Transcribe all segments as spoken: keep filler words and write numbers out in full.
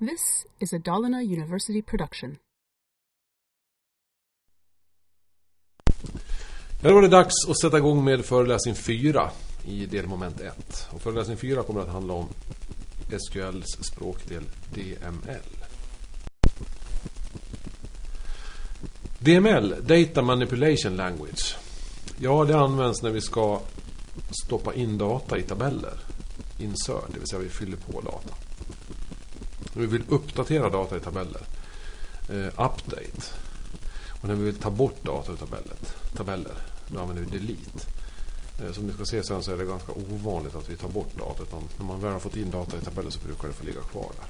This is a Dalarna University production. Här var det dags att sätta igång med föreläsning fyra i delmoment ett. Och föreläsning fyra kommer att handla om S Q L:s språkdel D M L. D M L, Data Manipulation Language. Ja, det används när vi ska stoppa in data i tabeller. Insert, det vill säga vi fyller på data. När vi vill uppdatera data i tabeller. Eh, update. Och när vi vill ta bort data i tabellet, tabeller, då använder vi delete. Eh, som ni ska se sen så är det ganska ovanligt att vi tar bort data. Utan när man väl har fått in data i tabeller så brukar det få ligga kvar där.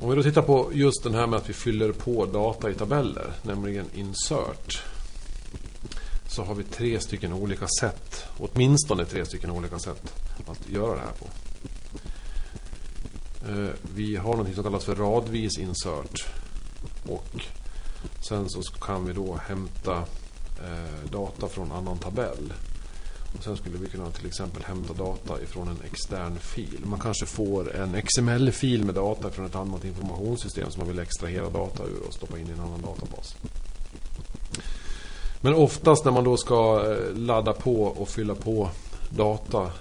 Om vi då tittar på just den här med att vi fyller på data i tabeller, nämligen insert, så har vi tre stycken olika sätt, åtminstone tre stycken olika sätt att göra det här på. Vi har något som kallas för radvis insert, och sen så kan vi då hämta data från annan tabell. Och sen skulle vi kunna till exempel hämta data ifrån en extern fil. Man kanske får en X M L-fil med data från ett annat informationssystem som man vill extrahera data ur och stoppa in i en annan databas. Men oftast när man då ska ladda på och fylla på data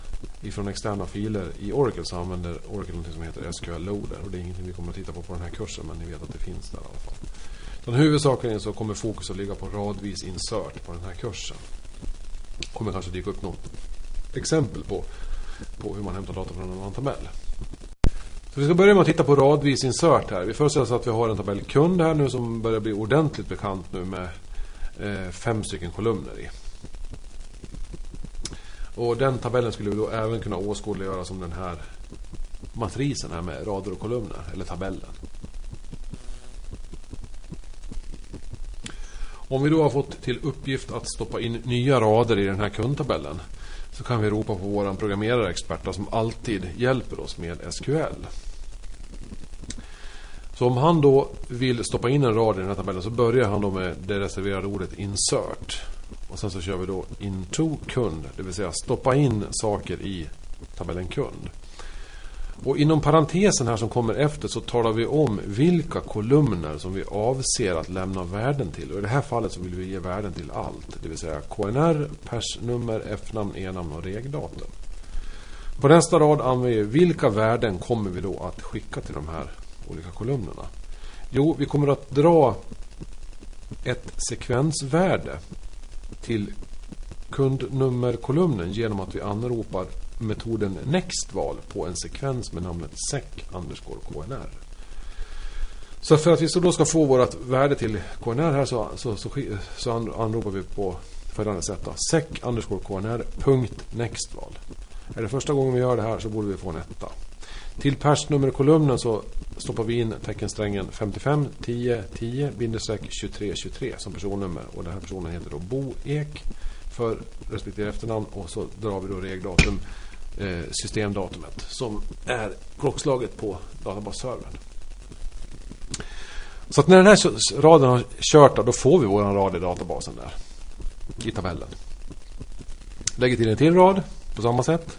ifrån externa filer i Oracle, så använder Oracle något som heter S Q L-loader. Och det är ingenting vi kommer att titta på på den här kursen, men ni vet att det finns där i alla fall. Den huvudsakligen så kommer fokus att ligga på radvis insert på den här kursen. Kommer kanske dyka upp något exempel på, på hur man hämtar data från en annan tabell. Så vi ska börja med att titta på radvis insert här. Vi föreställer oss att vi har en tabellkund här nu som börjar bli ordentligt bekant nu med eh, fem stycken kolumner i. Och den tabellen skulle vi då även kunna åskådliggöra som den här matrisen här med rader och kolumner, eller tabellen. Om vi då har fått till uppgift att stoppa in nya rader i den här kundtabellen, så kan vi ropa på våran programmerare experter som alltid hjälper oss med S Q L. Så om han då vill stoppa in en rad i den här tabellen, så börjar han då med det reserverade ordet insert. Och sen så kör vi då into kund, det vill säga stoppa in saker i tabellen kund. Och inom parentesen här som kommer efter så talar vi om vilka kolumner som vi avser att lämna värden till. Och i det här fallet så vill vi ge värden till allt. Det vill säga K N R, persnummer, F-namn, E-namn och regdatum. På nästa rad använder vi vilka värden kommer vi då att skicka till de här olika kolumnerna. Jo, vi kommer att dra ett sekvensvärde till kundnummerkolumnen genom att vi anropar metoden nextval på en sekvens med namnet sec underscore K N R. Så för att vi så då ska få vårt värde till K N R här, så, så, så, så anropar vi på följande sätt då, sec underscore K N R punkt nextval. Är det första gången vi gör det här så borde vi få en etta. Till persnummerkolumnen så stoppar vi in teckensträngen femtiofem tio tio tjugotre tjugotre som personnummer, och den här personen heter då Bo Ek för respektive efternamn, och så drar vi då regdatum, eh, systemdatumet som är klockslaget på databasservern. Så att när den här raden har kört då, då får vi våran rad i databasen där i tabellen. Lägger till en till rad på samma sätt.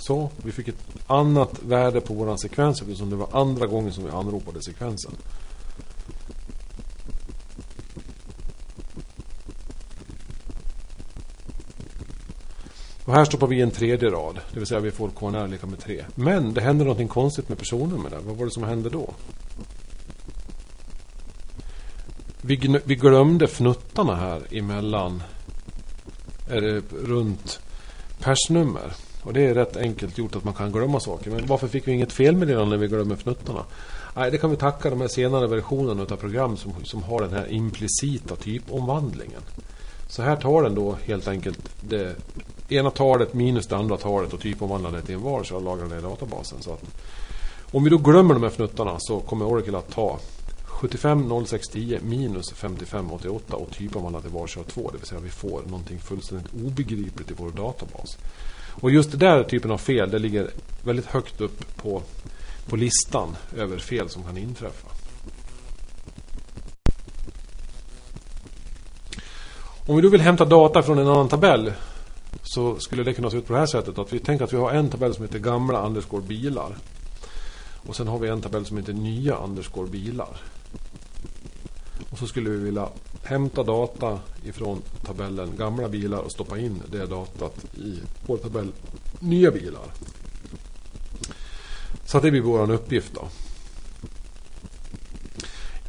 Så vi fick ett annat värde på våran sekvens eftersom det var andra gången som vi anropade sekvensen. Och här stoppar vi en tredje rad, det vill säga vi får K N R lika med tre. Men det händer någonting konstigt med personnummer där. Vad var det som hände då? Vi, vi glömde fnuttarna här emellan, eller runt persnummer. Och det är rätt enkelt gjort att man kan glömma saker. Men varför fick vi inget fel med det när vi glömmer fnuttarna? Nej, det kan vi tacka de här senare versionerna av program som, som har den här implicita typomvandlingen. Så här tar den då helt enkelt det ena talet minus det andra talet och typomvandlar det till en var, så lagrar det i databasen. Så att om vi då glömmer de här fnuttarna så kommer Oracle att ta sjuttiofem noll sex tio minus femtiofem åttioåtta och typomvandla till var och två. Det vill säga vi får någonting fullständigt obegripligt i vår databas. Och just den där typen av fel, det ligger väldigt högt upp på, på listan över fel som kan inträffa. Om vi då vill hämta data från en annan tabell så skulle det kunna se ut på det här sättet. Att vi tänker att vi har en tabell som heter gamla underscore bilar. Och sen har vi en tabell som heter nya underscore bilar. Och så skulle vi vilja hämta data ifrån tabellen gamla bilar och stoppa in det datat i vår tabell nya bilar. Så det blir vår uppgift då.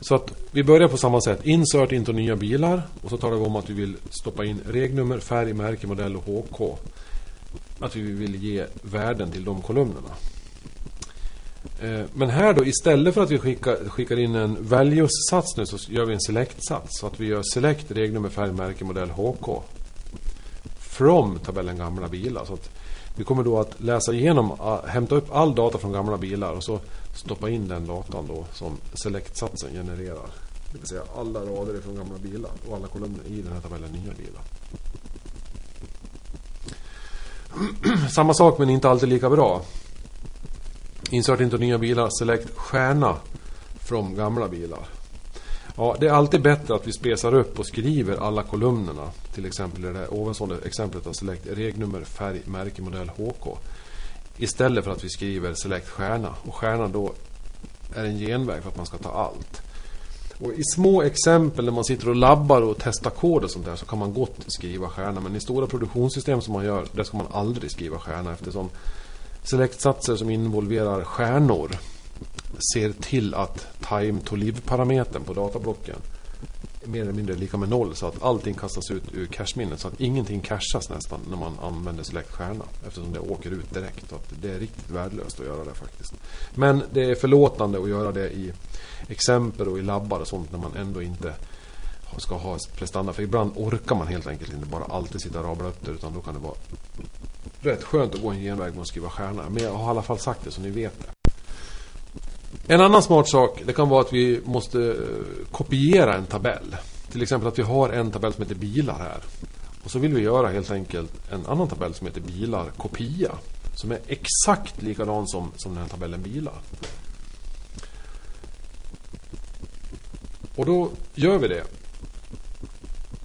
Så att vi börjar på samma sätt. Insert into nya bilar. Och så talar vi om att vi vill stoppa in regnummer, färg, märke, modell och H K. Att vi vill ge värden till de kolumnerna. Men här då, istället för att vi skickar, skickar in en values-sats nu, så gör vi en select-sats. Så att vi gör select, regnummer, färg, märke, modell, H K. From tabellen gamla bilar. Så att vi kommer då att läsa igenom, hämta upp all data från gamla bilar och så stoppa in den datan då som select-satsen genererar. Det vill säga alla rader från gamla bilar och alla kolumner i den här tabellen nya bilar. Samma sak, men inte alltid lika bra. Insert into nya bilar, select stjärna från gamla bilar. Ja, det är alltid bättre att vi spesar upp och skriver alla kolumnerna. Till exempel det här ovanstående exemplet av select regnummer, färg, märke, modell, H K. Istället för att vi skriver select stjärna. Och stjärnan då är en genväg för att man ska ta allt. Och i små exempel när man sitter och labbar och testar kod och sånt där så kan man gott skriva stjärna. Men i stora produktionssystem som man gör, där ska man aldrig skriva stjärna, eftersom selektsatser som involverar stjärnor ser till att time to live-parametern på datablocken är mer eller mindre lika med noll, så att allting kastas ut ur cache-minnet, så att ingenting cashas nästan när man använder select-stjärna, eftersom det åker ut direkt. Så att det är riktigt värdelöst att göra det faktiskt. Men det är förlåtande att göra det i exempel och i labbar och sånt när man ändå inte ska ha prestanda, för ibland orkar man helt enkelt inte bara alltid sitta och rabbla upp det, utan då kan det vara rätt skönt att gå en genväg med att skriva stjärna. Men jag har i alla fall sagt det så ni vet det. En annan smart sak, det kan vara att vi måste kopiera en tabell. Till exempel att vi har en tabell som heter bilar här. Och så vill vi göra helt enkelt en annan tabell som heter bilar kopia. Som är exakt likadan som, som den här tabellen bilar. Och då gör vi det.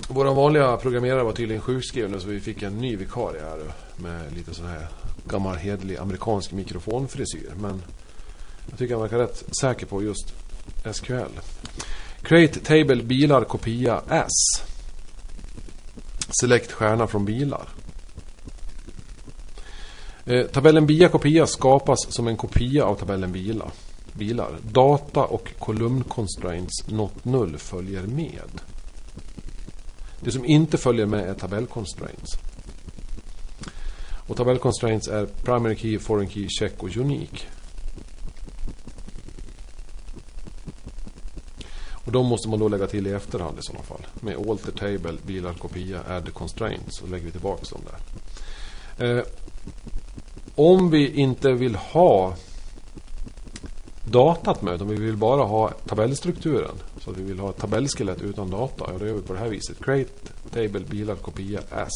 Våra vanliga programmerare var tydligen sjukskrivna, så vi fick en ny vikarie här med lite sån här gammal hedlig amerikansk mikrofonfrisyr. Men jag tycker han verkar rätt säker på just S Q L. Create table bilar kopia S. Select stjärna från bilar. Eh, tabellen bia kopia skapas som en kopia av tabellen bila, bilar. Data och kolumn constraints not null följer med. Det som inte följer med är tabell constraints. Och tabell constraints är primary key, foreign key, check och unique. Och de måste man då lägga till i efterhand i sådana fall. Med alter table, bilar, kopia, add constraints. Och lägger vi tillbaka dem där. Eh, om vi inte vill ha datat med, om vi vill bara ha tabellstrukturen, så att vi vill ha ett tabellskelett utan data, ja, då gör vi på det här viset. Create table, bilar, kopia, S.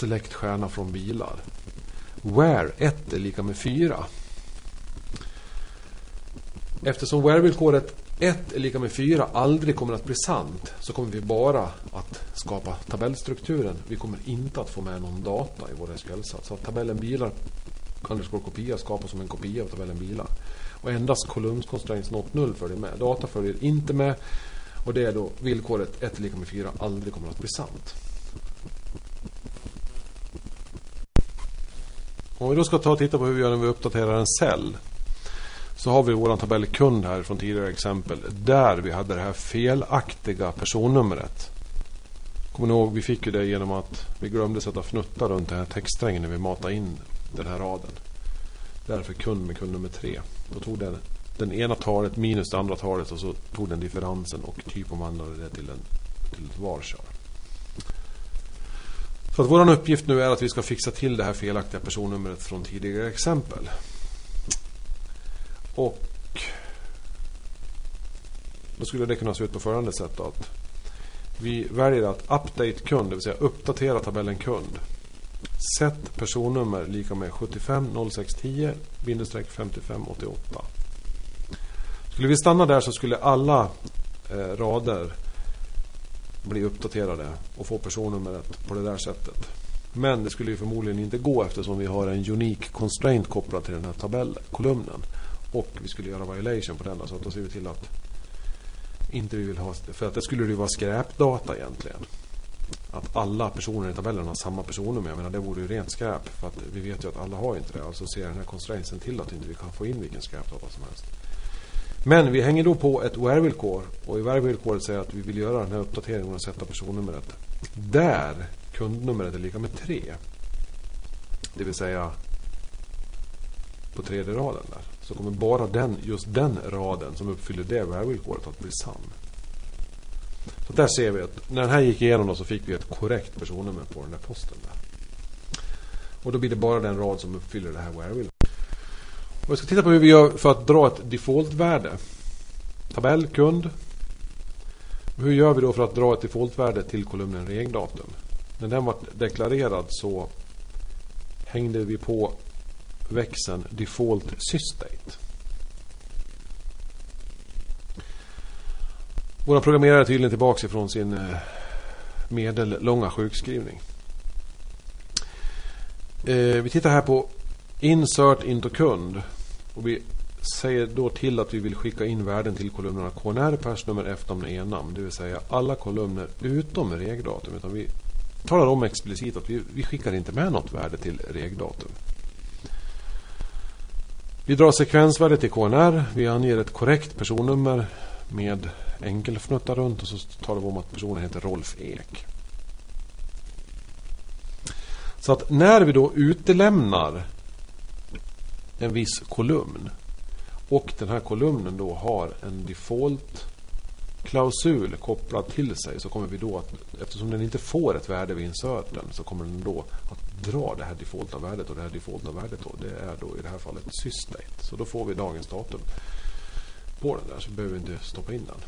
Select stjärna från bilar. Where ett är lika med fyra. Eftersom where-villkoret ett är lika med fyra aldrig kommer att bli sant, så kommer vi bara att skapa tabellstrukturen. Vi kommer inte att få med någon data i vår S Q L-sats. Så tabellen bilar underscore kopia skapas som en kopia av tabellen bilar. Och endast kolumnskonstraints not null följer med. Data följer inte med. Och det är då villkoret ett är lika med fyra aldrig kommer att bli sant. Om vi då ska ta och titta på hur vi gör när vi uppdaterar en cell, så har vi vår tabellkund här från tidigare exempel där vi hade det här felaktiga personnumret. Kommer ni ihåg, vi fick ju det genom att vi glömde sätta fnuttar runt den här textsträngen när vi matade in den här raden. Därför kund med kund nummer tre. Då tog den, den ena talet minus det andra talet, och så tog den differensen och typomvandlade det till, en, till ett varkör. Så att vår uppgift nu är att vi ska fixa till det här felaktiga personnumret från tidigare exempel. Och då skulle det kunna se ut på följande sätt att vi väljer att update kund, det vill säga uppdatera tabellen kund. Sätt personnummer lika med sjuttiofem noll sex tio femtiofem åttioåtta. Skulle vi stanna där så skulle alla eh, rader bli uppdaterade och få personnumret på det där sättet. Men det skulle ju förmodligen inte gå eftersom vi har en unik constraint kopplad till den här tabellen, kolumnen. Och vi skulle göra violation på den. Så att då ser vi till att inte vi vill ha... För att det skulle ju vara skräpdata egentligen. Att alla personer i tabellen har samma personnummer. Jag menar, det vore ju rent skräp. För att vi vet ju att alla har inte det. Alltså ser den här constrainten till att inte vi kan få in vilken skräpdata som helst. Men vi hänger då på ett where-villkor. Och i where-villkoret säger att vi vill göra den här uppdateringen och sätta personnumret där kundnumret är lika med tre. Det vill säga på tredje raden där. Så kommer bara den, just den raden som uppfyller det where-villkoret att bli sann. Så där ser vi att när den här gick igenom då, så fick vi ett korrekt personnummer på den där posten där. Och då blir det bara den rad som uppfyller det här where-villkoret. Och vi ska titta på hur vi gör för att dra ett defaultvärde. Tabell, kund. Hur gör vi då för att dra ett defaultvärde till kolumnen regdatum? När den var deklarerad så hängde vi på växeln default sysdate. Våra programmerare är tydligen tillbaka ifrån sin medellånga sjukskrivning. Vi tittar här på insert into kund och vi säger då till att vi vill skicka in värden till kolumnerna K N R, personnummer, efternamn och e-namn, det vill säga alla kolumner utom regdatum, utan vi talar om explicit att vi, vi skickar inte med något värde till regdatum. Vi drar sekvensvärdet till K N R, vi anger ett korrekt personnummer med enkelfnuttar runt och så talar vi om att personen heter Rolf Ek. Så att när vi då utelämnar en viss kolumn och den här kolumnen då har en default klausul kopplad till sig, så kommer vi då att, eftersom den inte får ett värde vid inserten, så kommer den då att dra det här defaulta värdet, och det här defaulta värdet då, det är då i det här fallet sysdate. Så då får vi dagens datum på den där, så behöver vi inte stoppa in den.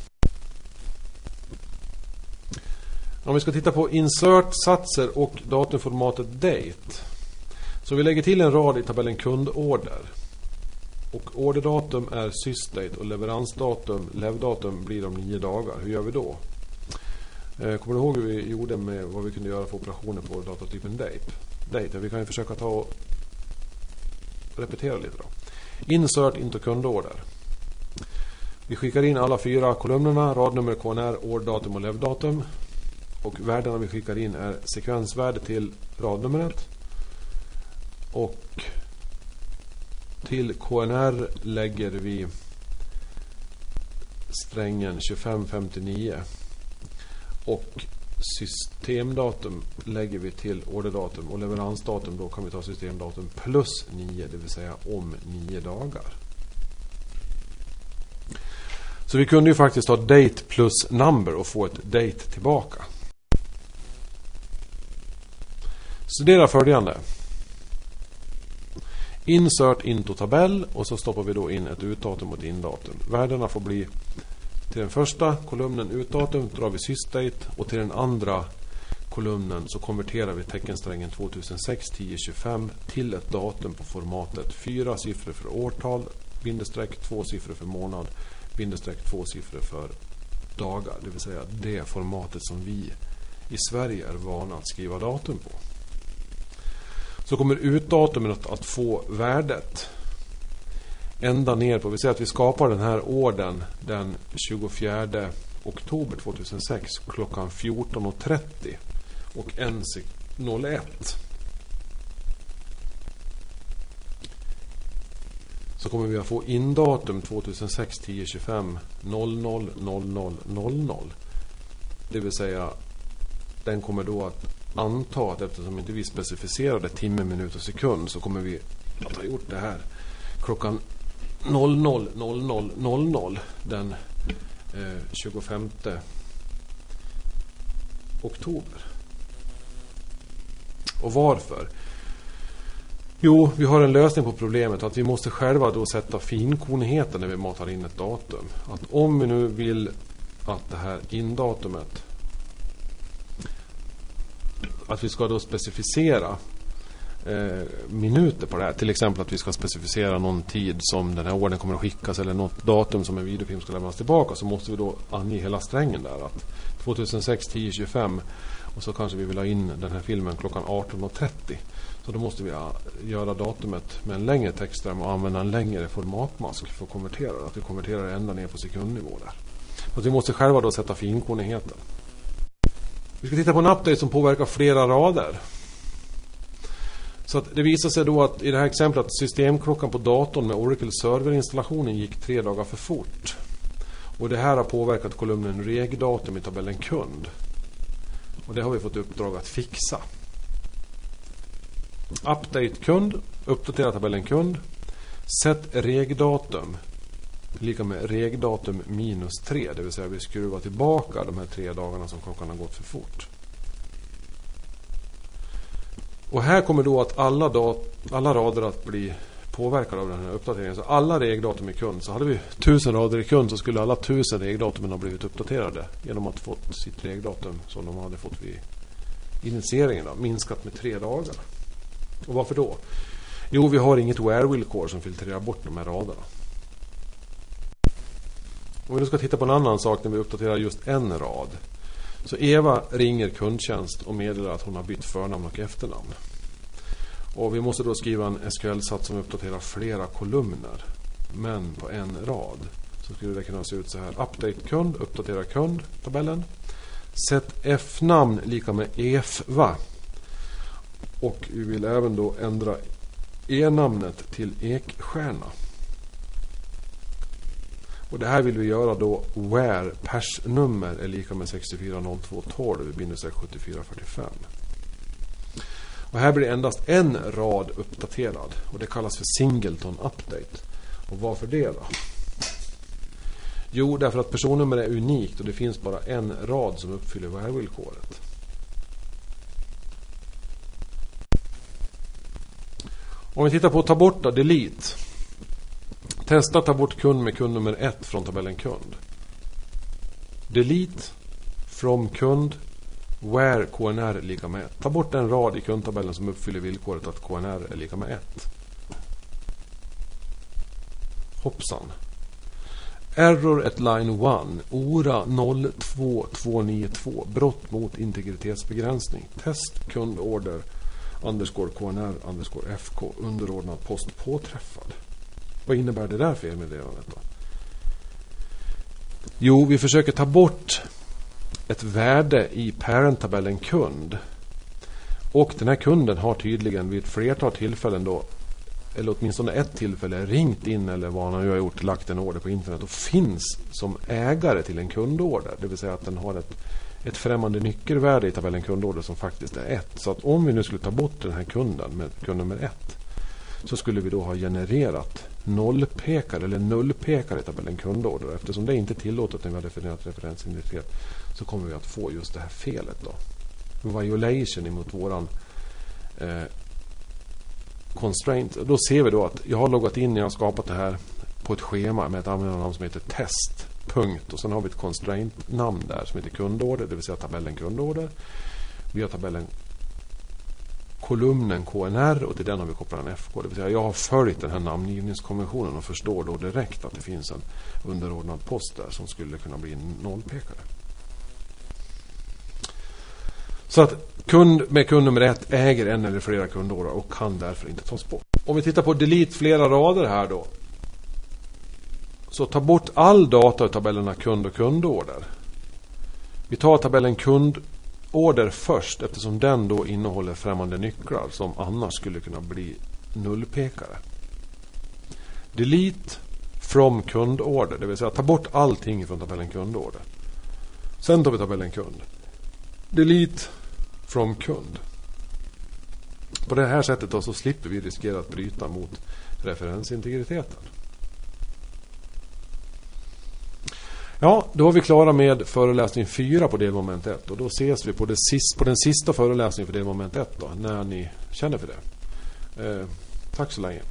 Om vi ska titta på insert-satser och datumformatet date, så vi lägger till en rad i tabellen kundorder. Och orderdatum är sysdate och leveransdatum, levdatum blir om nio dagar. Hur gör vi då? Kommer du ihåg hur vi gjorde med vad vi kunde göra för operationer på datatypen date? Date. Vi kan ju försöka ta och repetera lite då. Insert into kundorder. Vi skickar in alla fyra kolumnerna, radnummer, K N R, orderdatum och levdatum. Och värdena vi skickar in är sekvensvärde till radnumret. Och till K N R lägger vi strängen tjugofem femtionio och systemdatum lägger vi till orderdatum, och leveransdatum då kan vi ta systemdatum plus nio, det vill säga om nio dagar. Så vi kunde ju faktiskt ta date plus number och få ett date tillbaka. Studera följande. Insert into tabell och så stoppar vi då in ett utdatum och ett indatum. Värdena får bli till den första kolumnen utdatum drar vi sysdate och till den andra kolumnen så konverterar vi teckensträngen två tusen sex tio tjugofem till ett datum på formatet fyra siffror för årtal, bindestreck två siffror för månad, bindestreck två siffror för dagar, det vill säga det formatet som vi i Sverige är vana att skriva datum på. Så kommer utdatumet att få värdet ända ner på, vi säger att vi skapar den här orden den tjugofjärde oktober två tusen sex klockan fjorton och trettio och en noll ett. Så kommer vi att få indatum två tusen sex tio tjugofem noll noll noll noll noll noll. Det vill säga den kommer då att anta att eftersom inte vi specificerade timme, minut och sekund så kommer vi att ha gjort det här klockan noll noll noll noll noll noll den eh, tjugofemte oktober. Och varför? Jo, vi har en lösning på problemet att vi måste själva då sätta finkornigheten när vi matar in ett datum. Att om vi nu vill att det här indatumet, att vi ska då specificera eh, minuter på det här. Till exempel att vi ska specificera någon tid som den här orden kommer att skickas eller något datum som en videofilm ska lämnas tillbaka, så måste vi då ange hela strängen där att två tusen sex tio tjugofem Och så kanske vi vill ha in den här filmen klockan arton och trettio. Så då måste vi göra datumet med en längre textram och använda en längre formatmask för att konvertera det. Att vi konverterar det ända ner på sekundnivå där. Och vi måste själva då sätta finkornigheten. Vi ska titta på en update som påverkar flera rader. Så att det visar sig då att i det här exemplet att systemklockan på datorn med Oracle serverinstallationen gick tre dagar för fort. Och det här har påverkat kolumnen regdatum i tabellen kund. Och det har vi fått uppdrag att fixa. Update kund, uppdatera tabellen kund. Sätt regdatum lika med regdatum minus tre. Det vill säga vi skruvar tillbaka de här tre dagarna som klockan har gått för fort. Och här kommer då att alla, dat- alla rader att bli påverkade av den här uppdateringen. Så alla regdatum i kund, så hade vi tusen rader i kund så skulle alla tusen regdatumen ha blivit uppdaterade genom att fått sitt regdatum som de hade fått vid initieringen då, minskat med tre dagar. Och varför då? Jo, vi har inget where-villkor som filtrerar bort de här raderna. Och vi nu ska titta på en annan sak när vi uppdaterar just en rad. Så Eva ringer kundtjänst och meddelar att hon har bytt förnamn och efternamn. Och vi måste då skriva en S Q L-sats som uppdaterar flera kolumner, men på en rad. Så skulle det kunna se ut så här. Update kund, uppdatera kund, tabellen. Sätt F-namn lika med E F V A. Och vi vill även då ändra E-namnet till Ekstjärna. Och det här vill vi göra då where persnummer är lika med sextiofyra noll två tolv minus sjuttiofyra fyrtiofem. Och här blir endast en rad uppdaterad och det kallas för singleton update. Och varför det då? Jo, därför att personnummer är unikt och det finns bara en rad som uppfyller where-villkoret. Om vi tittar på ta bort då, delete. Testa ta bort kund med kund nummer ett från tabellen kund. Delete from kund where K N R lika med ett. Ta bort en rad i kundtabellen som uppfyller villkoret att K N R är lika med ett. Hoppsan. Error at line ett. O R A noll två två nio två. Brott mot integritetsbegränsning. Test kundorder underscore K N R underscore F K underordnad post påträffad. Vad innebär det där för meddelandet då? Jo, vi försöker ta bort ett värde i parent-tabellen kund. Och den här kunden har tydligen vid ett flertal tillfällen då, eller åtminstone ett tillfälle, ringt in eller vad han har gjort, lagt en order på internet och finns som ägare till en kundorder. Det vill säga att den har ett, ett främmande nyckelvärde i tabellen kundorder som faktiskt är ett. Så att om vi nu skulle ta bort den här kunden med kund nummer ett, så skulle vi då ha genererat nollpekare eller nullpekare i tabellen kundorder. Eftersom det inte är tillåtet när vi har definierat referensidentitet så kommer vi att få just det här felet då. Violation emot våran eh, constraint. Då ser vi då att jag har loggat in när jag har skapat det här på ett schema med ett användarnamn som heter test. Punkt. Och sen har vi ett constraint-namn där som heter kundorder, det vill säga tabellen kundorder. Vi har tabellen kolumnen K N R och till den har vi kopplat en F K. Det vill säga jag har följt den här namngivningskonventionen och förstår då direkt att det finns en underordnad post där som skulle kunna bli en nollpekare. Så att kund med kund nummer ett äger en eller flera kundorder och kan därför inte tas bort. Om vi tittar på delete flera rader här då. Så ta bort all data ur tabellerna kund och kundorder. Vi tar tabellen kund order först eftersom den då innehåller främmande nycklar som annars skulle kunna bli nullpekare. Delete from kundorder, det vill säga ta bort allting från tabellen kundorder. Sen tar vi tabellen kund. Delete from kund. På det här sättet då så slipper vi riskera att bryta mot referensintegriteten. Ja, då är vi klara med föreläsning fyra på delmoment ett och då ses vi på, det sista, på den sista föreläsningen för delmoment ett då, när ni känner för det. Eh, tack så länge.